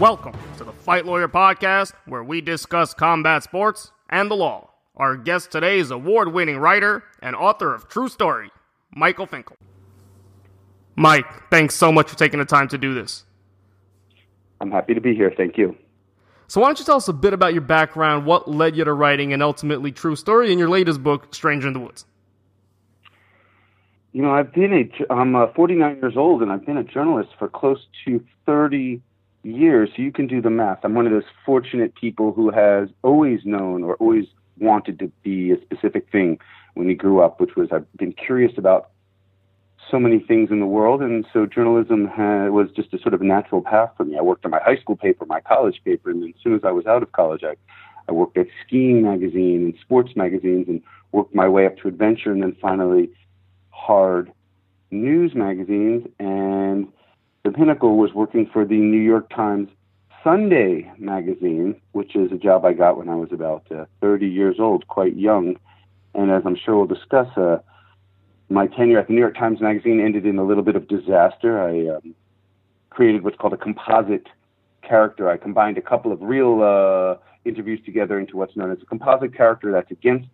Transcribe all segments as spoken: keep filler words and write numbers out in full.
Welcome to the Fight Lawyer Podcast, where we discuss combat sports and the law. Our guest today is award-winning writer and author of True Story, Michael Finkel. Mike, thanks so much for taking the time to do this. I'm happy to be here. Thank you. So why don't you tell us a bit about your background, what led you to writing and ultimately True Story, and your latest book, Stranger in the Woods? You know, I've been a, I'm uh, forty-nine years old, and I've been a journalist for close to thirty years. So you can do the math. I'm one of those fortunate people who has always known or always wanted to be a specific thing when he grew up, which was I've been curious about so many things in the world. And so journalism had, was just a sort of natural path for me. I worked on my high school paper, my college paper. And then as soon as I was out of college, I, I worked at skiing magazine and sports magazines and worked my way up to adventure. And then finally, hard news magazines, and the pinnacle was working for the New York Times Sunday magazine, which is a job I got when I was about uh, thirty years old, quite young. And as I'm sure we'll discuss, uh, my tenure at the New York Times magazine ended in a little bit of disaster. I um, created what's called a composite character. I combined a couple of real uh, interviews together into what's known as a composite character that's against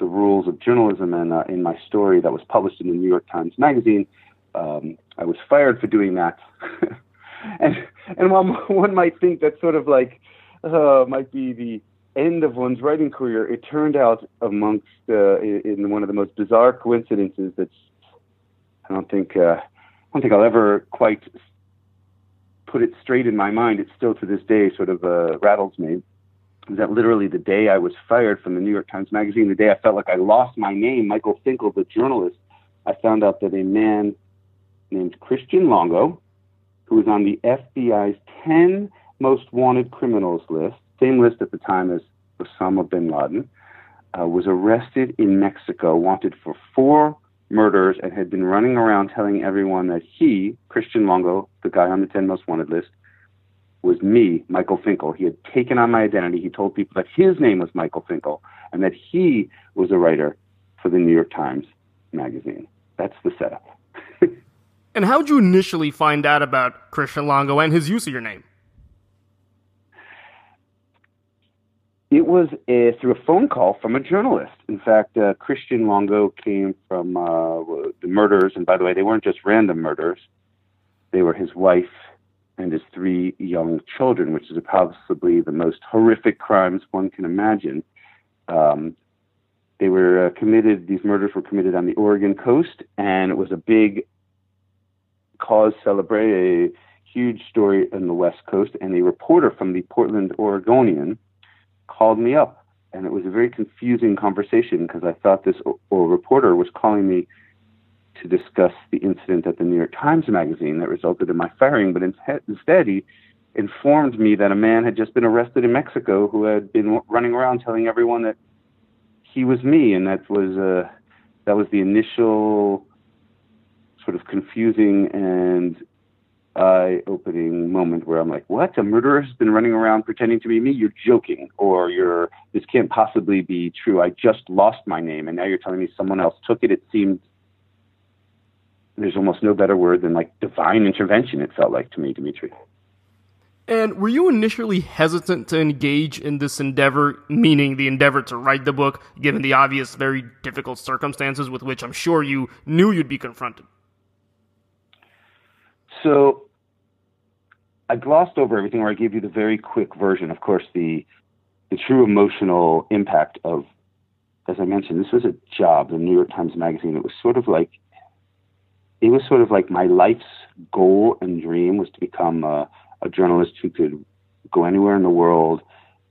the rules of journalism, and uh, in my story that was published in the New York Times Magazine, um, I was fired for doing that. and and while one might think that sort of like uh, might be the end of one's writing career, it turned out amongst uh, in, in one of the most bizarre coincidences that's I don't think uh, I don't think I'll ever quite put it straight in my mind. It still to this day sort of uh, rattles me. That literally the day I was fired from the New York Times Magazine, the day I felt like I lost my name, Michael Finkel, the journalist, I found out that a man named Christian Longo, who was on the F B I's ten most wanted criminals list, same list at the time as Osama bin Laden, uh, was arrested in Mexico, wanted for four murders, and had been running around telling everyone that he, Christian Longo, the guy on the ten most wanted list, was me, Michael Finkel. He had taken on my identity. He told people that his name was Michael Finkel and that he was a writer for the New York Times Magazine. That's the setup. And how did you initially find out about Christian Longo and his use of your name? It was a, through a phone call from a journalist. In fact, uh, Christian Longo came from uh, the murders, and by the way, they weren't just random murders. They were his wife and his three young children, which is possibly the most horrific crimes one can imagine. Um, they were uh, committed, these murders were committed on the Oregon coast, and it was a big cause celebrate, a huge story on the West Coast, and a reporter from the Portland Oregonian called me up, and it was a very confusing conversation because I thought this o- o- reporter was calling me to discuss the incident at the New York Times Magazine that resulted in my firing, but instead he informed me that a man had just been arrested in Mexico who had been running around telling everyone that he was me, and that was uh, that was the initial sort of confusing and eye-opening moment where I'm like, what? A murderer has been running around pretending to be me? You're joking, or you're this can't possibly be true. I just lost my name, and now you're telling me someone else took it. It seemed there's almost no better word than like divine intervention, it felt like to me, Dimitri. And were you initially hesitant to engage in this endeavor, meaning the endeavor to write the book, given the obvious, very difficult circumstances with which I'm sure you knew you'd be confronted? So I glossed over everything, or I gave you the very quick version. Of course, the the true emotional impact of, as I mentioned, this was a job, the New York Times Magazine. It was sort of like It was sort of like my life's goal and dream was to become a, a journalist who could go anywhere in the world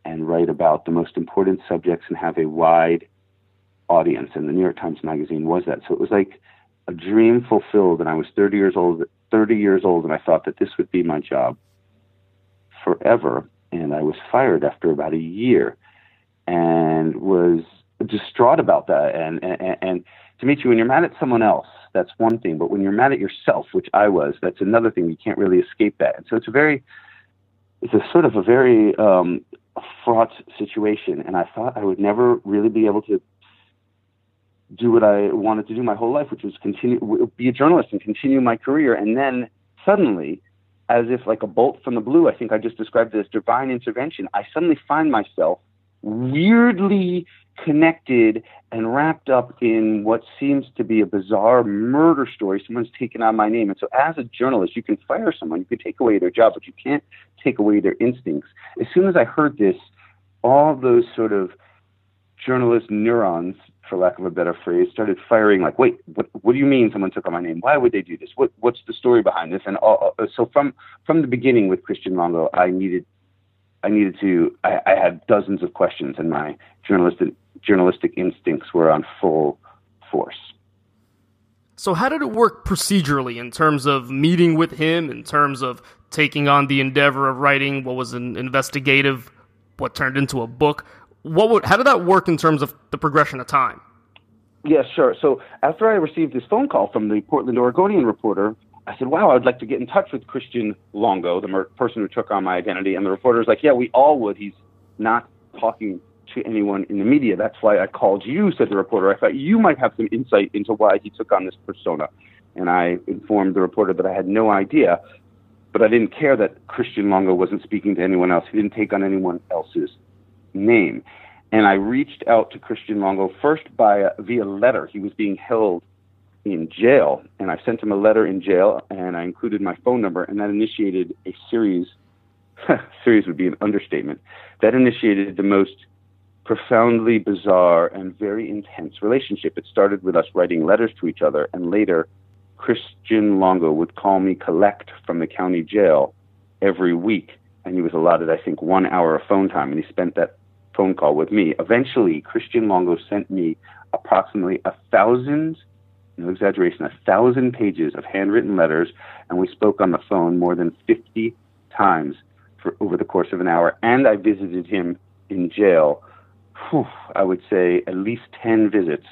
and write about the most important subjects and have a wide audience. And the New York Times Magazine was that. So it was like a dream fulfilled. And I was thirty years old, thirty years old, and I thought that this would be my job forever. And I was fired after about a year and was distraught about that. And, and, and Dimitri, when you're mad at someone else, that's one thing. But when you're mad at yourself, which I was, that's another thing. You can't really escape that. And so it's a very, it's a sort of a very um, fraught situation. And I thought I would never really be able to do what I wanted to do my whole life, which was continue, be a journalist and continue my career. And then suddenly as if like a bolt from the blue, I think I just described it as divine intervention, I suddenly find myself weirdly connected and wrapped up in what seems to be a bizarre murder story. Someone's taken on my name. And so as a journalist, you can fire someone, you can take away their job, but you can't take away their instincts. As soon as I heard this, all those sort of journalist neurons, for lack of a better phrase, started firing like, wait, what, what do you mean someone took on my name? Why would they do this? What, what's the story behind this? And all, so from, from the beginning with Christian Longo, I needed I needed to, I, I had dozens of questions, and my journalistic journalistic instincts were on full force. So how did it work procedurally in terms of meeting with him, in terms of taking on the endeavor of writing what was an investigative, what turned into a book? What would, how did that work in terms of the progression of time? Yeah, sure. So after I received this phone call from the Portland Oregonian reporter, I said, wow, I'd like to get in touch with Christian Longo, the mer- person who took on my identity. And the reporter's like, yeah, we all would. He's not talking to anyone in the media. That's why I called you, said the reporter. I thought you might have some insight into why he took on this persona. And I informed the reporter that I had no idea, but I didn't care that Christian Longo wasn't speaking to anyone else. He didn't take on anyone else's name. And I reached out to Christian Longo first by uh, via letter. He was being held in jail, and I sent him a letter in jail, and I included my phone number, and that initiated a series, series would be an understatement, that initiated the most profoundly bizarre and very intense relationship. It started with us writing letters to each other, and later Christian Longo would call me collect from the county jail every week, and he was allotted, I think, one hour of phone time, and he spent that phone call with me. Eventually, Christian Longo sent me approximately a thousand no exaggeration, a thousand pages of handwritten letters, and we spoke on the phone more than fifty times for over the course of an hour. And I visited him in jail, whew, I would say at least ten visits,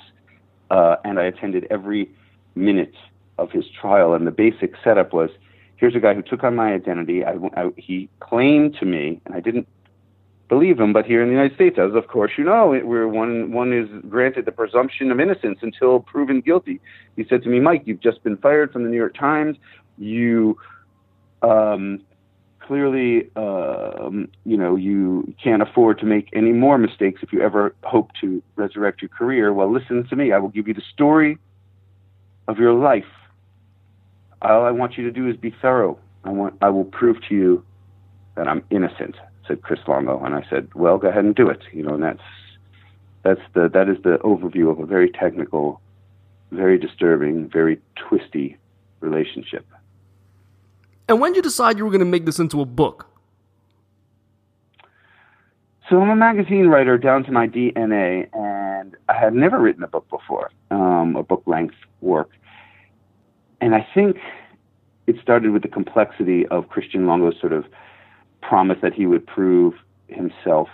uh, and I attended every minute of his trial. And the basic setup was, here's a guy who took on my identity. I, I, he claimed to me, and I didn't believe him, but here in the United States, as of course you know, it, we're one one is granted the presumption of innocence until proven guilty. He said to me, Mike, you've just been fired from the New York Times. You um, clearly, um, you know, you can't afford to make any more mistakes if you ever hope to resurrect your career. Well, listen to me. I will give you the story of your life. All I want you to do is be thorough. I want. I will prove to you that I'm innocent, said Chris Longo. And I said, well, go ahead and do it. You know, and that's, that's the, that is the overview of a very technical, very disturbing, very twisty relationship. And when did you decide you were going to make this into a book? So I'm a magazine writer down to my D N A, and I had never written a book before, um, a book length work. And I think it started with the complexity of Christian Longo's sort of promise that he would prove himself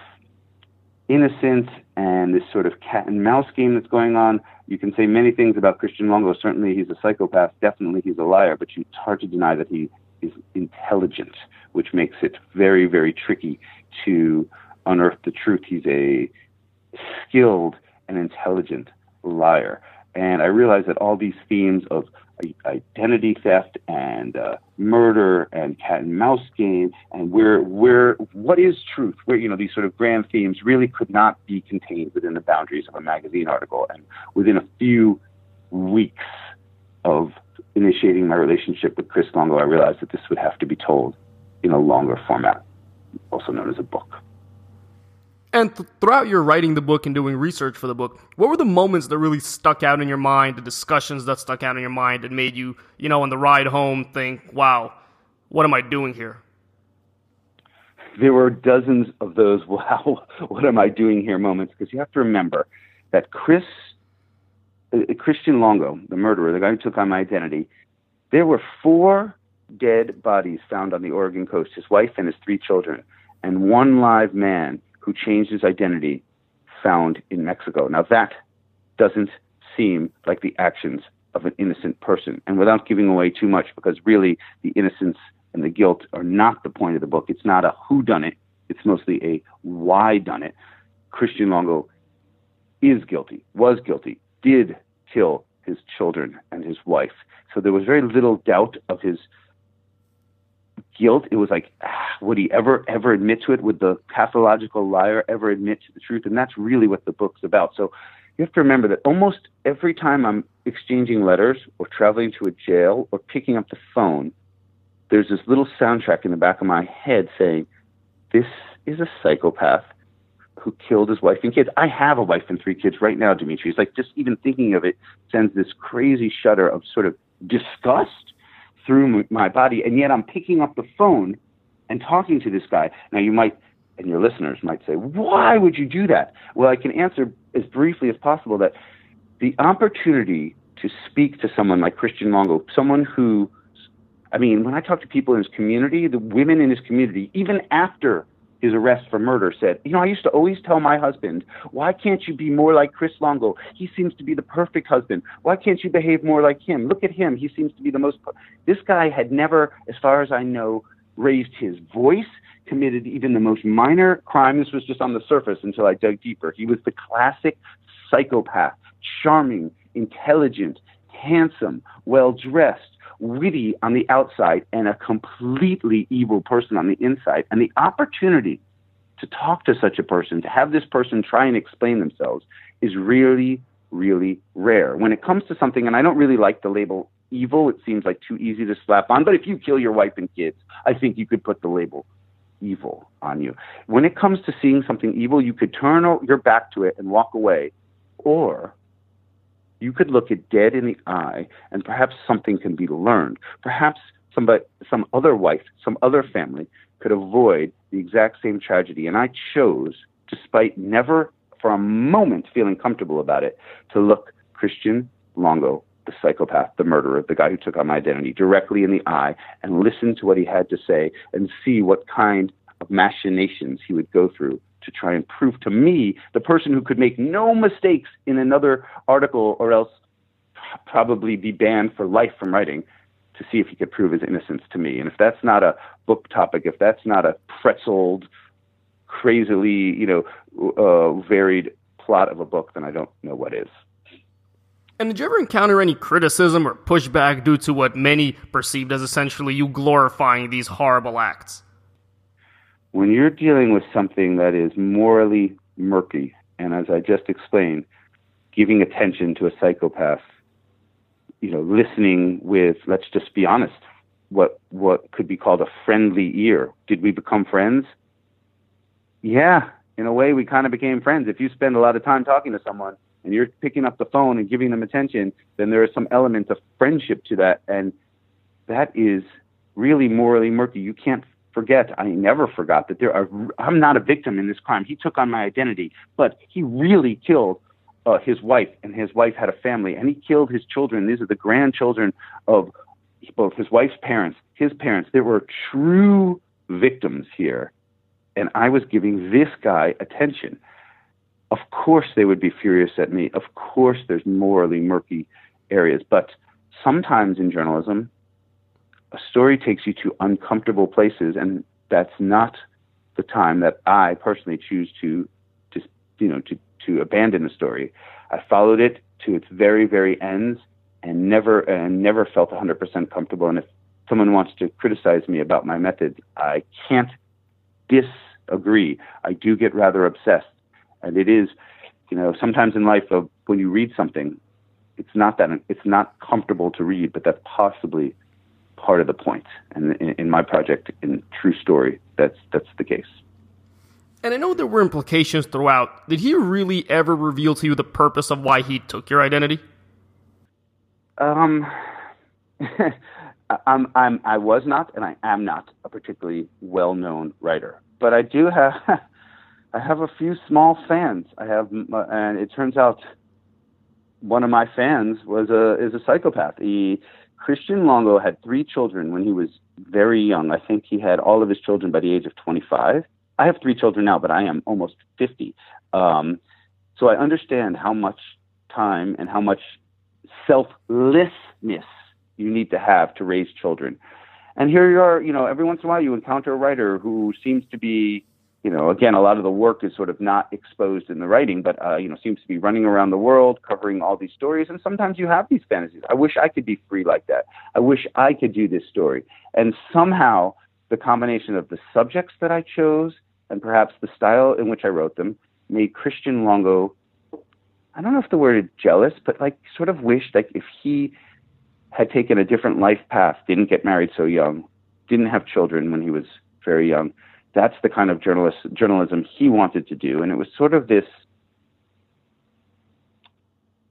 innocent, and this sort of cat and mouse game that's going on. You can say many things about Christian Longo. Certainly he's a psychopath. Definitely he's a liar, but it's hard to deny that he is intelligent, which makes it very, very tricky to unearth the truth. He's a skilled and intelligent liar. And I realized that all these themes of identity theft and uh, murder and cat and mouse game and where where what is truth, where, you know, these sort of grand themes really could not be contained within the boundaries of a magazine article. And within a few weeks of initiating my relationship with Chris Longo, I realized that this would have to be told in a longer format, also known as a book. And th- throughout your writing the book and doing research for the book, what were the moments that really stuck out in your mind, the discussions that stuck out in your mind and made you, you know, on the ride home think, wow, what am I doing here? There were dozens of those, wow, what am I doing here moments, because you have to remember that Chris, uh, Christian Longo, the murderer, the guy who took on my identity, there were four dead bodies found on the Oregon coast, his wife and his three children, and one live man who changed his identity, found in Mexico. Now that doesn't seem like the actions of an innocent person. And without giving away too much, because really the innocence and the guilt are not the point of the book. It's not a whodunit. It's mostly a why done it. Christian Longo is guilty, was guilty, did kill his children and his wife. So there was very little doubt of his guilt. It was like, ah, would he ever, ever admit to it? Would the pathological liar ever admit to the truth? And that's really what the book's about. So you have to remember that almost every time I'm exchanging letters or traveling to a jail or picking up the phone, there's this little soundtrack in the back of my head saying, this is a psychopath who killed his wife and kids. I have a wife and three kids right now, Dimitri. It's like just even thinking of it sends this crazy shudder of sort of disgust through my body, and yet I'm picking up the phone and talking to this guy. Now you might, and your listeners might say, why would you do that? Well, I can answer as briefly as possible that the opportunity to speak to someone like Christian Longo, someone who, I mean, when I talk to people in his community, the women in his community, even after his arrest for murder, said, you know, I used to always tell my husband, why can't you be more like Chris Longo? He seems to be the perfect husband. Why can't you behave more like him? Look at him. He seems to be the most... Per-. This guy had never, as far as I know, raised his voice, committed even the most minor crime. This was just on the surface until I dug deeper. He was the classic psychopath, charming, intelligent, handsome, well-dressed, witty on the outside, and a completely evil person on the inside. And the opportunity to talk to such a person, to have this person try and explain themselves, is really, really rare. When it comes to something, and I don't really like the label evil, it seems like too easy to slap on, but if you kill your wife and kids, I think you could put the label evil on you. When it comes to seeing something evil, you could turn your back to it and walk away, or you could look it dead in the eye, and perhaps something can be learned. Perhaps somebody, some other wife, some other family could avoid the exact same tragedy. And I chose, despite never for a moment feeling comfortable about it, to look Christian Longo, the psychopath, the murderer, the guy who took on my identity, directly in the eye and listen to what he had to say and see what kind of machinations he would go through to try and prove to me, the person who could make no mistakes in another article or else probably be banned for life from writing, to see if he could prove his innocence to me. And if that's not a book topic, if that's not a pretzeled, crazily, you know, uh, varied plot of a book, then I don't know what is. And did you ever encounter any criticism or pushback due to what many perceived as essentially you glorifying these horrible acts? When you're dealing with something that is morally murky, and as I just explained, giving attention to a psychopath, you know, listening with, let's just be honest, what what could be called a friendly ear. Did we become friends? Yeah, in a way, we kind of became friends. If you spend a lot of time talking to someone and you're picking up the phone and giving them attention, then there is some element of friendship to that, and that is really morally murky. You can't forget, I never forgot that there are, I'm not a victim in this crime. He took on my identity, but he really killed uh, his wife, and his wife had a family, and he killed his children. These are the grandchildren of both his wife's parents, his parents. There were true victims here, and I was giving this guy attention. Of course they would be furious at me. Of course there's morally murky areas, but sometimes in journalism, a story takes you to uncomfortable places, and that's not the time that I personally choose to, to you know, to, to abandon a story. I followed it to its very, very ends, and never, and never felt one hundred percent comfortable. And if someone wants to criticize me about my methods, I can't disagree. I do get rather obsessed, and it is, you know, sometimes in life uh, when you read something, it's not that it's not comfortable to read, but that possibly part of the point. And in, in my project, in True Story, that's that's the case. And I know there were implications throughout. Did he really ever reveal to you the purpose of why he took your identity? Um, I'm, I'm, I was not, and I am not a particularly well-known writer. But I do have, I have a few small fans. I have, and it turns out one of my fans was a is a psychopath. He Christian Longo had three children when he was very young. I think he had all of his children by the age of twenty-five. I have three children now, but I am almost fifty. Um, so I understand how much time and how much selflessness you need to have to raise children. And here you are, you know, every once in a while you encounter a writer who seems to be, you know, again, a lot of the work is sort of not exposed in the writing, but, uh, you know, seems to be running around the world, covering all these stories. And sometimes you have these fantasies. I wish I could be free like that. I wish I could do this story. And somehow the combination of the subjects that I chose and perhaps the style in which I wrote them made Christian Longo, I don't know if the word is jealous, but like sort of wished like if he had taken a different life path, didn't get married so young, didn't have children when he was very young, that's the kind of journalist, journalism he wanted to do. And it was sort of this,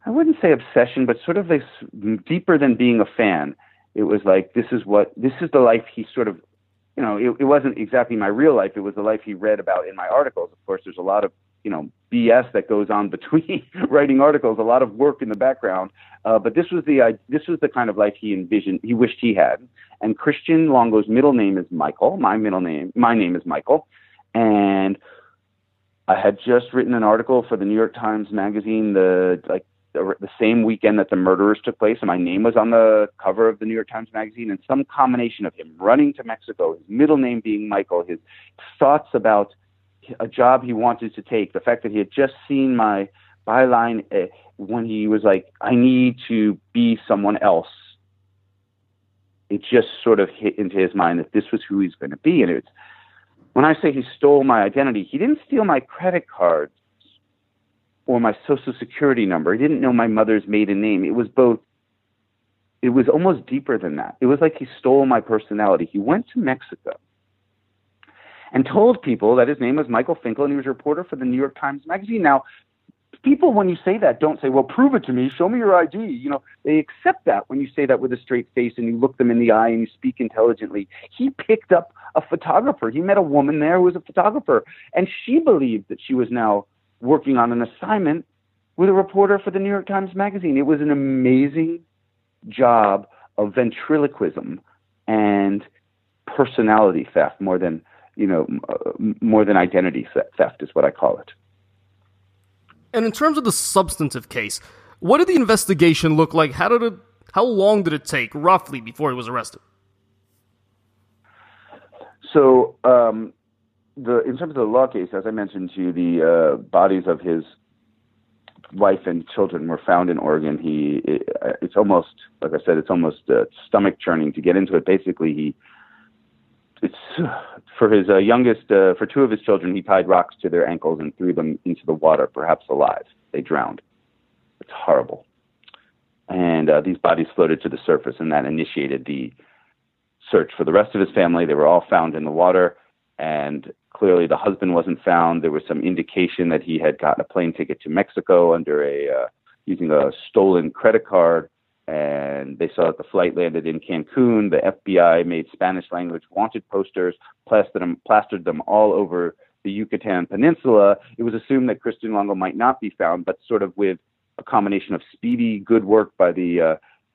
I wouldn't say obsession, but sort of this deeper than being a fan. It was like, this is what, this is the life he sort of, you know, it, it wasn't exactly my real life. It was the life he read about in my articles. Of course, there's a lot of, you know, B S that goes on between writing articles, a lot of work in the background. Uh, but this was the, uh, this was the kind of life he envisioned, he wished he had. And Christian Longo's middle name is Michael. My middle name, my name is Michael. And I had just written an article for the New York Times Magazine, the, like the, the same weekend that the murders took place. And my name was on the cover of the New York Times Magazine, and some combination of him running to Mexico, his middle name being Michael, his thoughts about a job he wanted to take, the fact that he had just seen my byline uh, when he was like, I need to be someone else. It just sort of hit into his mind that this was who he's going to be. And it's, when I say he stole my identity, he didn't steal my credit cards or my social security number. He didn't know my mother's maiden name. It was both. It was almost deeper than that. It was like he stole my personality. He went to Mexico and told people that his name was Michael Finkel, and he was a reporter for the New York Times Magazine. Now, people, when you say that, don't say, well, prove it to me, show me your I D. You know, they accept that when you say that with a straight face and you look them in the eye and you speak intelligently. He picked up a photographer. He met a woman there who was a photographer, and she believed that she was now working on an assignment with a reporter for the New York Times Magazine. It was an amazing job of ventriloquism and personality theft more than you know, more than identity theft is what I call it. And in terms of the substantive case, what did the investigation look like? How did it, how long did it take roughly before he was arrested? So, um, the, in terms of the law case, as I mentioned to you, the uh, bodies of his wife and children were found in Oregon. He, it, it's almost, like I said, it's almost uh, stomach churning to get into it. Basically, he, It's for his uh, youngest, uh, for two of his children, he tied rocks to their ankles and threw them into the water, perhaps alive. They drowned. It's horrible. And uh, these bodies floated to the surface, and that initiated the search for the rest of his family. They were all found in the water, and clearly the husband wasn't found. There was some indication that he had gotten a plane ticket to Mexico under a uh, using a stolen credit card. And they saw that the flight landed in Cancun. The F B I made Spanish language wanted posters, plastered them, plastered them all over the Yucatan Peninsula. It was assumed that Christian Longo might not be found, but sort of with a combination of speedy good work by the uh,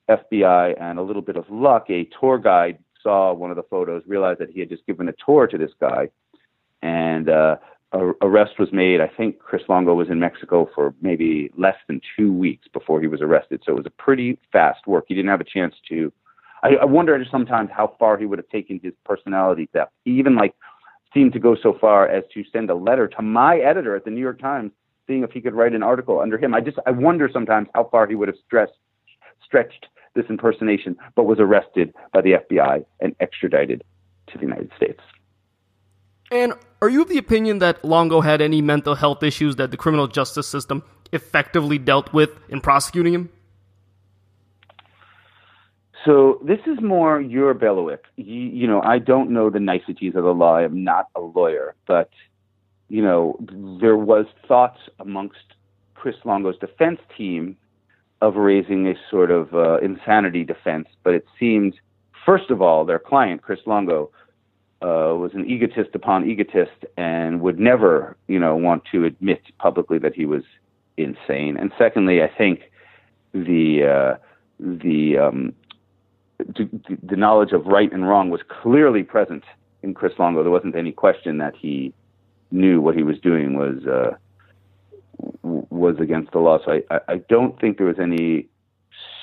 F B I and a little bit of luck, a tour guide saw one of the photos, realized that he had just given a tour to this guy, and uh, a arrest was made. I think Chris Longo was in Mexico for maybe less than two weeks before he was arrested. So it was a pretty fast work. He didn't have a chance to, I, I wonder sometimes how far he would have taken his personality theft. He even like seemed to go so far as to send a letter to my editor at the New York Times, seeing if he could write an article under him. I just, I wonder sometimes how far he would have stressed, stretched this impersonation, but was arrested by the F B I and extradited to the United States. And are you of the opinion that Longo had any mental health issues that the criminal justice system effectively dealt with in prosecuting him? So this is more your bailiwick. You, you know, I don't know the niceties of the law. I am not a lawyer. But, you know, there was thoughts amongst Chris Longo's defense team of raising a sort of uh, insanity defense. But it seemed, first of all, their client, Chris Longo, Uh, was an egotist upon egotist and would never, you know, want to admit publicly that he was insane. And secondly, I think the uh, the, um, d- d- the knowledge of right and wrong was clearly present in Chris Longo. There wasn't any question that he knew what he was doing was uh, w- was against the law. So I, I don't think there was any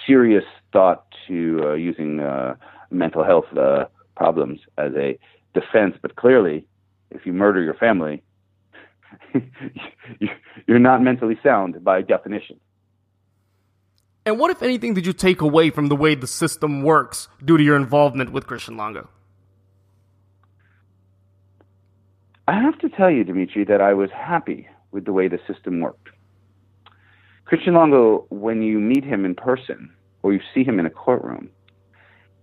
serious thought to uh, using uh, mental health uh, problems as a defense, but clearly, if you murder your family, you're not mentally sound by definition. And what, if anything, did you take away from the way the system works due to your involvement with Christian Longo? I have to tell you, Dimitri, that I was happy with the way the system worked. Christian Longo, when you meet him in person or you see him in a courtroom,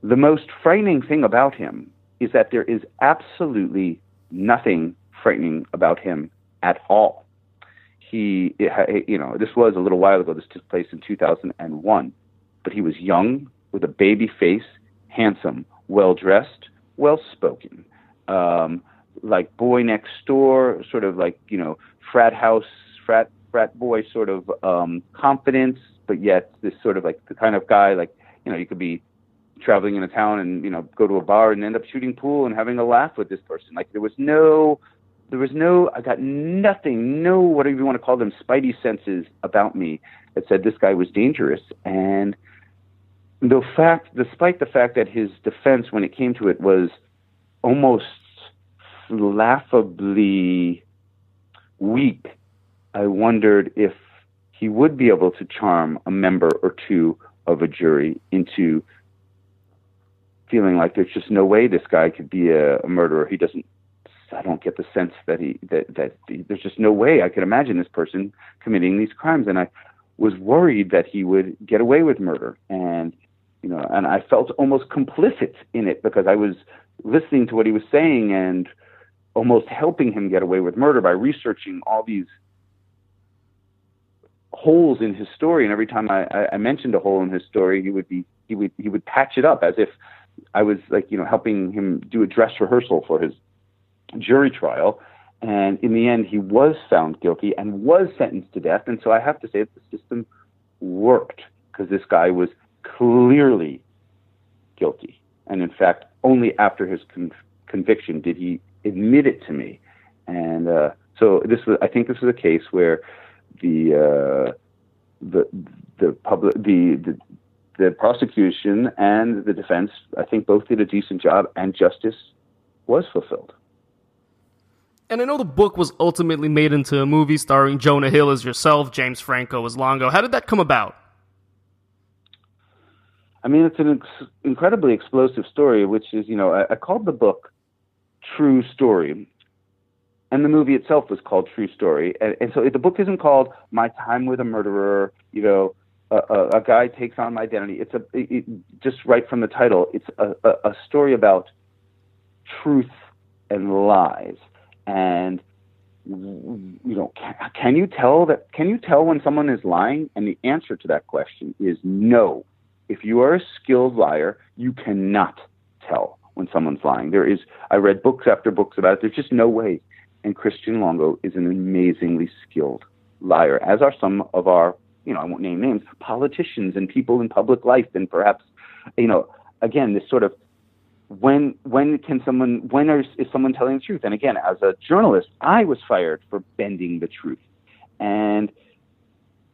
the most frightening thing about him is that there is absolutely nothing frightening about him at all. He, you know, this was a little while ago. This took place in two thousand one, but he was young, with a baby face, handsome, well-dressed, well-spoken, um, like boy next door, sort of like, you know, frat house, frat frat boy sort of um, confidence, but yet this sort of like the kind of guy, like, you know, you could be traveling in a town and, you know, go to a bar and end up shooting pool and having a laugh with this person. Like there was no, there was no, I got nothing, no, whatever you want to call them, spidey senses about me that said this guy was dangerous. And the fact, despite the fact that his defense when it came to it was almost laughably weak, I wondered if he would be able to charm a member or two of a jury into feeling like there's just no way this guy could be a, a murderer. He doesn't, I don't get the sense that he, that, that he, there's just no way I could imagine this person committing these crimes. And I was worried that he would get away with murder. And, you know, and I felt almost complicit in it because I was listening to what he was saying and almost helping him get away with murder by researching all these holes in his story. And every time I, I, I mentioned a hole in his story, he would be, he would, he would patch it up as if I was like, you know, helping him do a dress rehearsal for his jury trial. And in the end, he was found guilty and was sentenced to death. And so I have to say that the system worked because this guy was clearly guilty. And in fact, only after his con- conviction did he admit it to me. And uh, so this was, I think this was a case where the, uh, the, the public, the, the, the prosecution and the defense, I think, both did a decent job, and justice was fulfilled. And I know the book was ultimately made into a movie starring Jonah Hill as yourself, James Franco as Longo. How did that come about? I mean, it's an ex- incredibly explosive story, which is, you know, I-, I called the book True Story, and the movie itself was called True Story. And, and so the book isn't called My Time with a Murderer, you know, Uh, a, a guy takes on my identity. It's a it, just right from the title. It's a, a, a story about truth and lies. And you know, can, can you tell that? Can you tell when someone is lying? And the answer to that question is no. If you are a skilled liar, you cannot tell when someone's lying. There is. I read books after books about it. There's just no way. And Christian Longo is an amazingly skilled liar, as are some of our, you know, I won't name names, politicians and people in public life. And perhaps, you know, again, this sort of, when, when can someone, when is, is someone telling the truth? And again, as a journalist, I was fired for bending the truth. And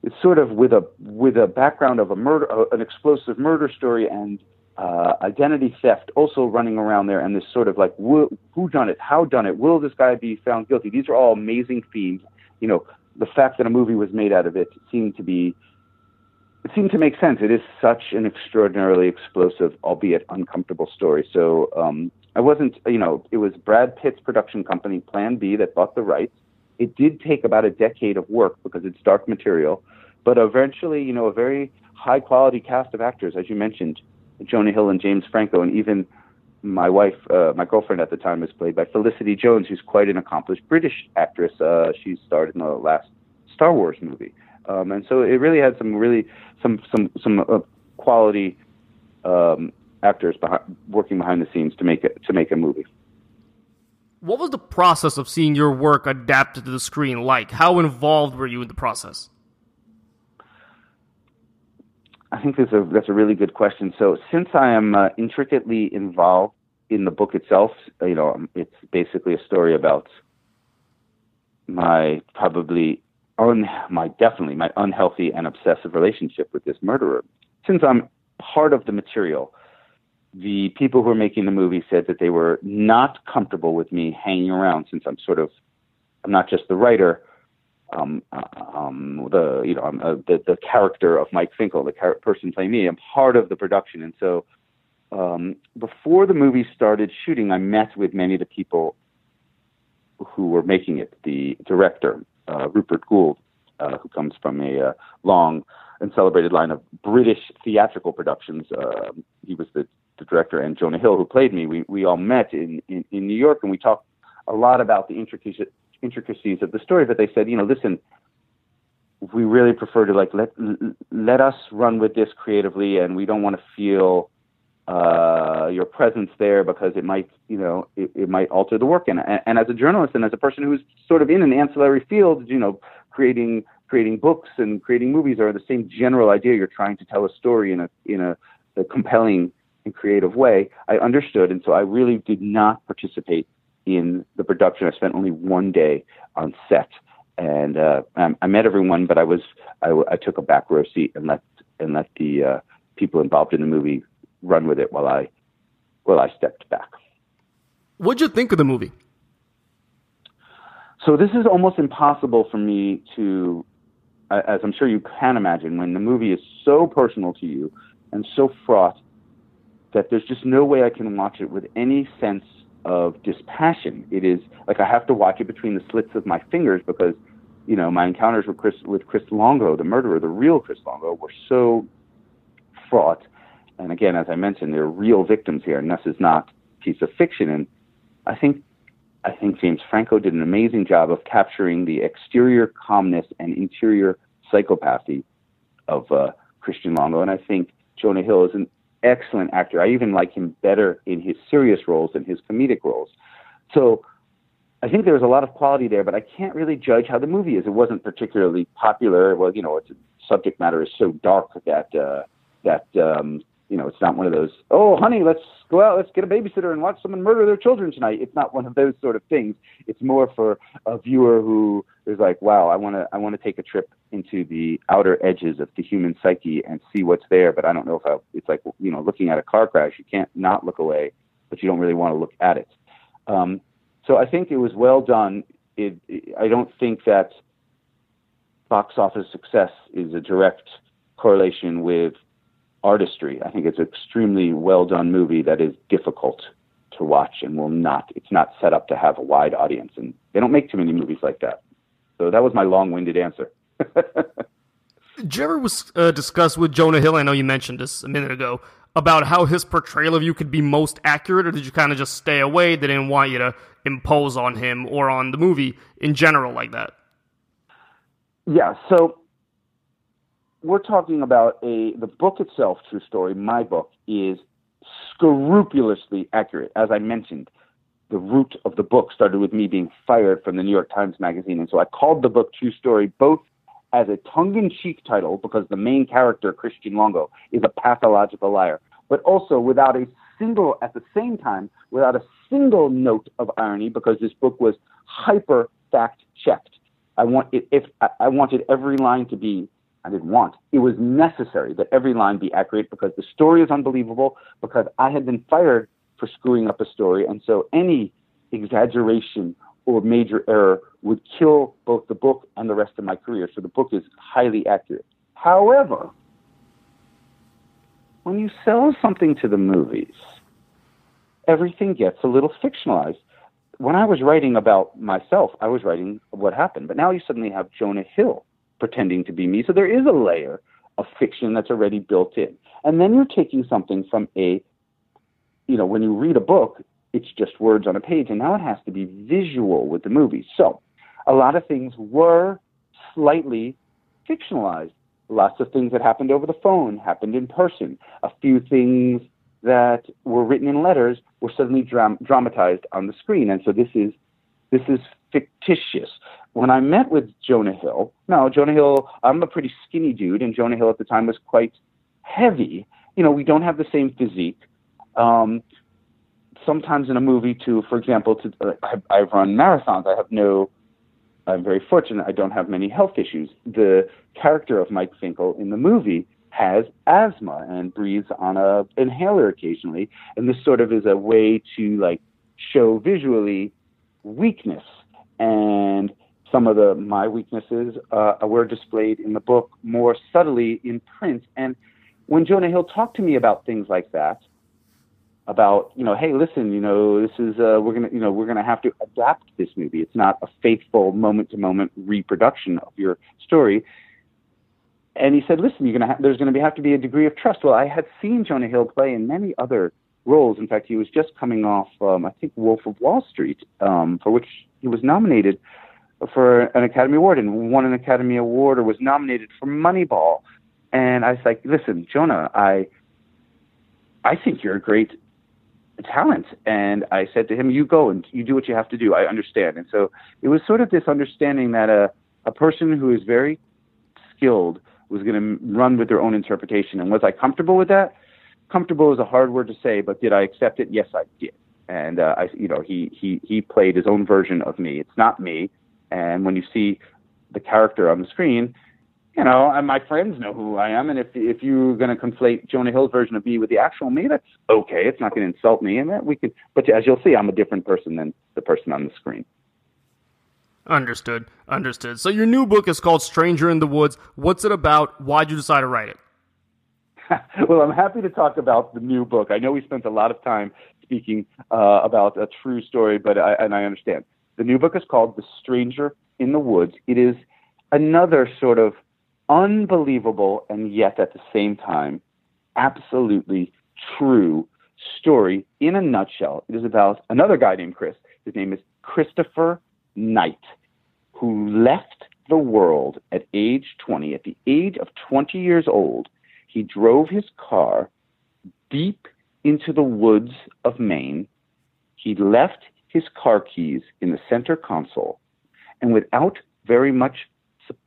it's sort of with a, with a background of a murder, uh, an explosive murder story and uh, identity theft also running around there. And this sort of like, wh- who done it? How done it? Will this guy be found guilty? These are all amazing themes, you know. The fact that a movie was made out of it seemed to be, it seemed to make sense. It is such an extraordinarily explosive, albeit uncomfortable story. So um, I wasn't, you know, it was Brad Pitt's production company, Plan B, that bought the rights. It did take about a decade of work because it's dark material, but eventually, you know, a very high quality cast of actors, as you mentioned, Jonah Hill and James Franco, and even my wife, uh, my girlfriend at the time, was played by Felicity Jones, who's quite an accomplished British actress. Uh, she starred in the last Star Wars movie, um, and so it really had some really some some some uh, quality um, actors behind, working behind the scenes to make it to make a movie. What was the process of seeing your work adapted to the screen like? How involved were you in the process? I think that's a, that's a really good question. So since I am uh, intricately involved in the book itself, you know, it's basically a story about my probably, un, my definitely my unhealthy and obsessive relationship with this murderer. Since I'm part of the material, the people who are making the movie said that they were not comfortable with me hanging around since I'm sort of, I'm not just the writer, Um, um, the you know um, uh, the the character of Mike Finkel, the car- person playing me, I'm part of the production. And so, um, before the movie started shooting, I met with many of the people who were making it, the director, uh, Rupert Gould, uh, who comes from a uh, long and celebrated line of British theatrical productions. Uh, he was the, the director, and Jonah Hill, who played me, we, we all met in, in, in New York, and we talked a lot about the intricacies, intricacies of the story, but they said, you know, listen, we really prefer to, like, let let us run with this creatively, and we don't want to feel uh, your presence there, because it might, you know, it, it might alter the work. And, and as a journalist and as a person who's sort of in an ancillary field, you know, creating creating books and creating movies are the same general idea. You're trying to tell a story in a in a, a compelling and creative way. I understood, and so I really did not participate in the production. I spent only one day on set. And uh, I met everyone, but I was—I I took a back row seat and let and let the uh, people involved in the movie run with it while I while I stepped back. What'd you think of the movie? So this is almost impossible for me to, as I'm sure you can imagine, when the movie is so personal to you and so fraught that there's just no way I can watch it with any sense of dispassion. It is like I have to watch it between the slits of my fingers, because, you know, my encounters with Chris with Chris Longo, the murderer, the real Chris Longo, were so fraught. And again, as I mentioned, there are real victims here, and this is not a piece of fiction. And I think I think James Franco did an amazing job of capturing the exterior calmness and interior psychopathy of uh, Christian Longo. And I think Jonah Hill is an excellent actor. I even like him better in his serious roles than his comedic roles. So I think there was a lot of quality there, but I can't really judge how the movie is. It wasn't particularly popular. Well, you know, it's, subject matter is so dark that, uh, that um, you know, it's not one of those, oh, honey, let's go out, let's get a babysitter and watch someone murder their children tonight. It's not one of those sort of things. It's more for a viewer who is like, wow, I want to I want to take a trip into the outer edges of the human psyche and see what's there. But I don't know if I, it's like, you know, looking at a car crash. You can't not look away, but you don't really want to look at it. Um, so I think it was well done. It, it, I don't think that box office success is a direct correlation with artistry. I think it's an extremely well-done movie that is difficult to watch and will not, it's not set up to have a wide audience, and they don't make too many movies like that. So that was my long-winded answer. Did you ever was, uh, discuss with Jonah Hill, I know you mentioned this a minute ago, about how his portrayal of you could be most accurate, or did you kind of just stay away? They didn't want you to impose on him or on the movie in general like that? Yeah, so we're talking about a, the book itself, True Story, my book, is scrupulously accurate. As I mentioned, the root of the book started with me being fired from the New York Times Magazine. And so I called the book True Story both as a tongue-in-cheek title, because the main character, Christian Longo, is a pathological liar, but also without a single, at the same time, without a single note of irony, because this book was hyper fact-checked. I want it, if I, I wanted every line to be I didn't want. It was necessary that every line be accurate, because the story is unbelievable, because I had been fired for screwing up a story. And so any exaggeration or major error would kill both the book and the rest of my career. So the book is highly accurate. However, when you sell something to the movies, everything gets a little fictionalized. When I was writing about myself, I was writing what happened. But now you suddenly have Jonah Hill pretending to be me. So there is a layer of fiction that's already built in. And then you're taking something from a, you know, when you read a book, it's just words on a page, and now it has to be visual with the movie. So a lot of things were slightly fictionalized. Lots of things that happened over the phone happened in person. A few things that were written in letters were suddenly dram- dramatized on the screen. And so this is This is fictitious. When I met with Jonah Hill, now Jonah Hill, I'm a pretty skinny dude, and Jonah Hill at the time was quite heavy. You know, we don't have the same physique. Um, sometimes in a movie, too, for example, to, uh, I, I run marathons. I have no, I'm very fortunate. I don't have many health issues. The character of Mike Finkel in the movie has asthma and breathes on a inhaler occasionally. And this sort of is a way to, like, show visually weakness, and some of the my weaknesses uh, were displayed in the book more subtly in print. And when Jonah Hill talked to me about things like that, about, you know, hey, listen, you know, this is, uh, we're going to, you know, we're going to have to adapt this movie. It's not a faithful moment to moment reproduction of your story. And he said, listen, you're going to ha- there's going to be, have to be a degree of trust. Well, I had seen Jonah Hill play in many other roles. In fact, he was just coming off, um, I think, Wolf of Wall Street, um, for which he was nominated for an Academy Award and won an Academy Award, or was nominated for Moneyball. And I was like, listen, Jonah, I, I think you're a great talent. And I said to him, you go and you do what you have to do. I understand. And so it was sort of this understanding that a, a person who is very skilled was going to run with their own interpretation. And was I comfortable with that? Comfortable is a hard word to say, but did I accept it? Yes, I did. And, uh, I, you know, he, he, he played his own version of me. It's not me. And when you see the character on the screen, you know, and my friends know who I am. And if if you're going to conflate Jonah Hill's version of me with the actual me, that's okay. It's not going to insult me. And that we can, but as you'll see, I'm a different person than the person on the screen. Understood. Understood. So your new book is called Stranger in the Woods. What's it about? Why'd you decide to write it? Well, I'm happy to talk about the new book. I know we spent a lot of time speaking uh, about a true story, but I, and I understand. The new book is called The Stranger in the Woods. It is another sort of unbelievable and yet at the same time absolutely true story in a nutshell. It is about another guy named Chris. His name is Christopher Knight, who left the world at age twenty. At the age of twenty years old, he drove his car deep into the woods of Maine. He left his car keys in the center console, and without very much,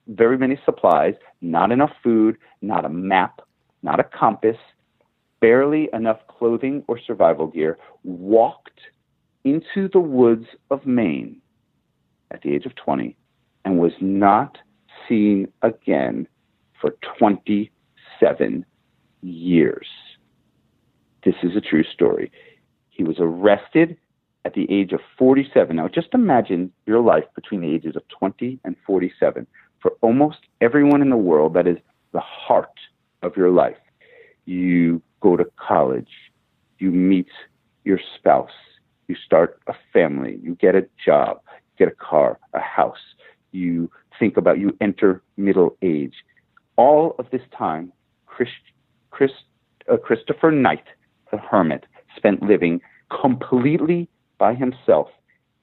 very many supplies, not enough food, not a map, not a compass, barely enough clothing or survival gear, walked into the woods of Maine at the age of twenty and was not seen again for twenty-seven years. This is a true story. He was arrested at the age of forty-seven. Now, just imagine your life between the ages of twenty and forty-seven. For almost everyone in the world, that is the heart of your life. You go to college. You meet your spouse. You start a family. You get a job. You get a car, a house. You think about, you enter middle age. All of this time, Chris, Chris, uh, Christopher Knight, the hermit, spent living completely by himself,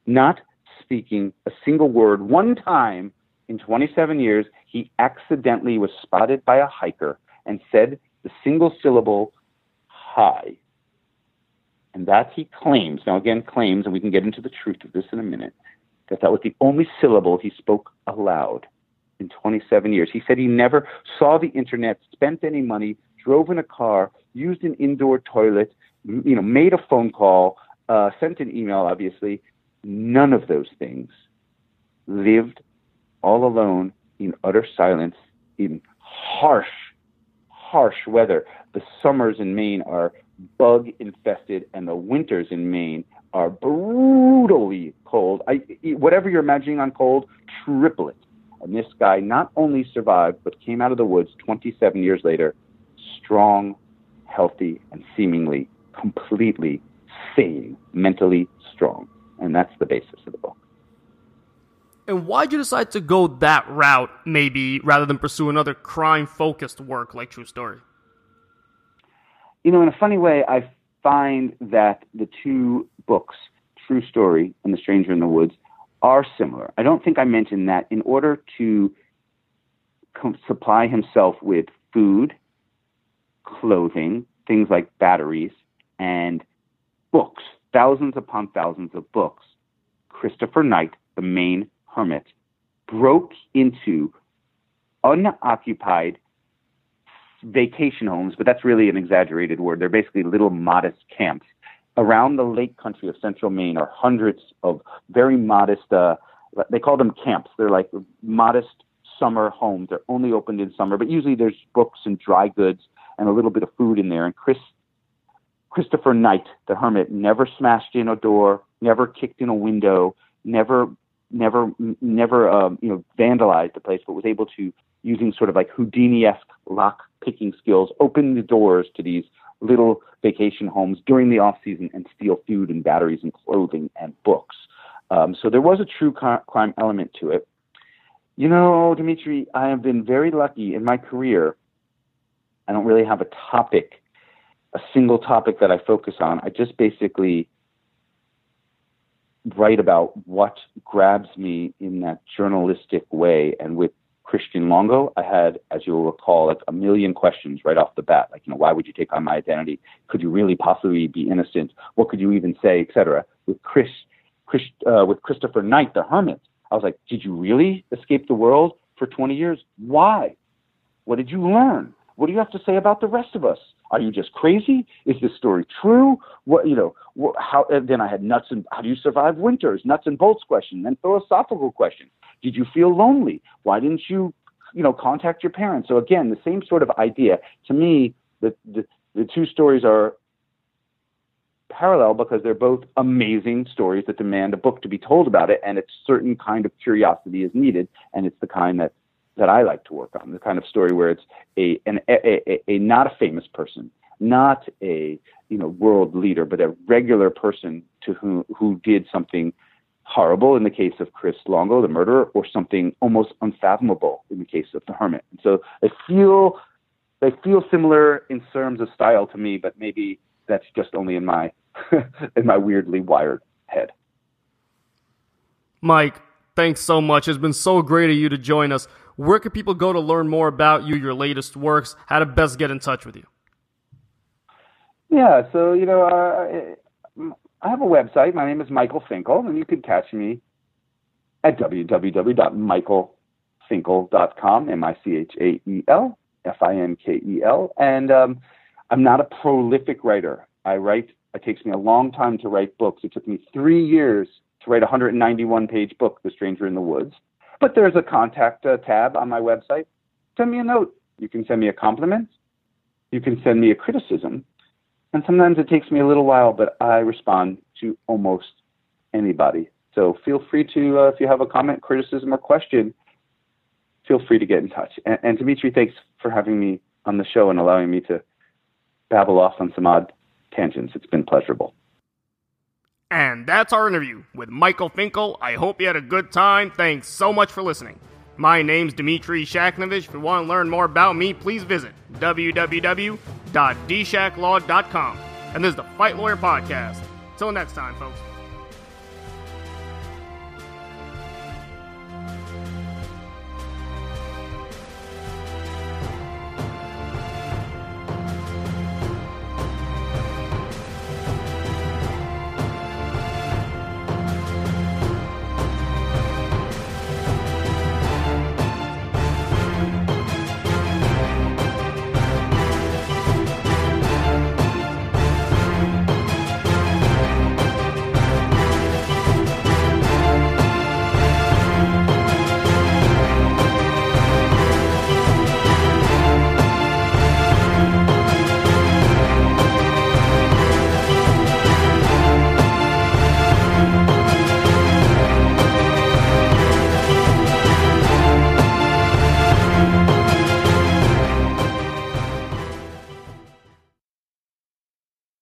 not speaking a single word. One time in twenty-seven years, he accidentally was spotted by a hiker and said the single syllable, hi. And that he claims, now again claims, and we can get into the truth of this in a minute, that that was the only syllable he spoke aloud in twenty-seven years. He said he never saw the internet, spent any money, drove in a car, used an indoor toilet, you know, made a phone call, Uh, sent an email, obviously. None of those things. Lived all alone in utter silence in harsh, harsh weather. The summers in Maine are bug infested and the winters in Maine are brutally cold. I, whatever you're imagining on cold, triple it. And this guy not only survived, but came out of the woods twenty-seven years later, strong, healthy, and seemingly completely sane, mentally strong. And that's the basis of the book. And why'd you decide to go that route, maybe, rather than pursue another crime-focused work like True Story? You know, in a funny way, I find that the two books, True Story and The Stranger in the Woods, are similar. I don't think I mentioned that in order to com- supply himself with food, clothing, things like batteries, and books, thousands upon thousands of books, Christopher Knight, the Maine hermit, broke into unoccupied vacation homes, but that's really an exaggerated word. They're basically little modest camps. Around the lake country of central Maine are hundreds of very modest, uh, they call them camps. They're like modest summer homes. They're only opened in summer, but usually there's books and dry goods and a little bit of food in there. And Chris Christopher Knight, the hermit, never smashed in a door, never kicked in a window, never, never, never, um, you know, vandalized the place, but was able to, using sort of like Houdini-esque lock picking skills, open the doors to these little vacation homes during the off-season and steal food and batteries and clothing and books. Um, so there was a true crime element to it. You know, Dimitri, I have been very lucky in my career. I don't really have a topic, a single topic that I focus on. I just basically write about what grabs me in that journalistic way. And with Christian Longo, I had, as you'll recall, like a million questions right off the bat. Like, you know, why would you take on my identity? Could you really possibly be innocent? What could you even say, et cetera? With Chris, Chris uh, with Christopher Knight, the Hermit, I was like, did you really escape the world for twenty years? Why? What did you learn? What do you have to say about the rest of us? Are you just crazy? Is this story true? What, you know, what, how, and then I had nuts and how do you survive winters? Nuts and bolts question, then philosophical question. Did you feel lonely? Why didn't you, you know, contact your parents? So again, the same sort of idea. To me, the, the, the two stories are parallel because they're both amazing stories that demand a book to be told about it. And a certain kind of curiosity is needed. And it's the kind that that I like to work on, the kind of story where it's a, an, a, a, a not a famous person, not a, you know, world leader, but a regular person to who, who did something horrible in the case of Chris Longo, the murderer, or something almost unfathomable in the case of the Hermit. And so they feel, they feel similar in terms of style to me, but maybe that's just only in my, in my weirdly wired head. Mike, thanks so much. It's been so great of you to join us. Where can people go to learn more about you, your latest works, how to best get in touch with you? Yeah, so, you know, uh, I have a website. My name is Michael Finkel, and you can catch me at w w w dot michael finkel dot com, M I C H A E L F I N K E L. And um, I'm not a prolific writer. I write, it takes me a long time to write books. It took me three years to write a one hundred ninety-one page book, The Stranger in the Woods. But there's a contact uh, tab on my website. Send me a note. You can send me a compliment. You can send me a criticism. And sometimes it takes me a little while, but I respond to almost anybody. So feel free to, uh, if you have a comment, criticism, or question, feel free to get in touch. And, and Dimitri, thanks for having me on the show and allowing me to babble off on some odd tangents. It's been pleasurable. And that's our interview with Michael Finkel. I hope you had a good time. Thanks so much for listening. My name's Dmitry Shaknovich. If you want to learn more about me, please visit w w w dot d shack law dot com. And this is the Fight Lawyer Podcast. Till next time, folks.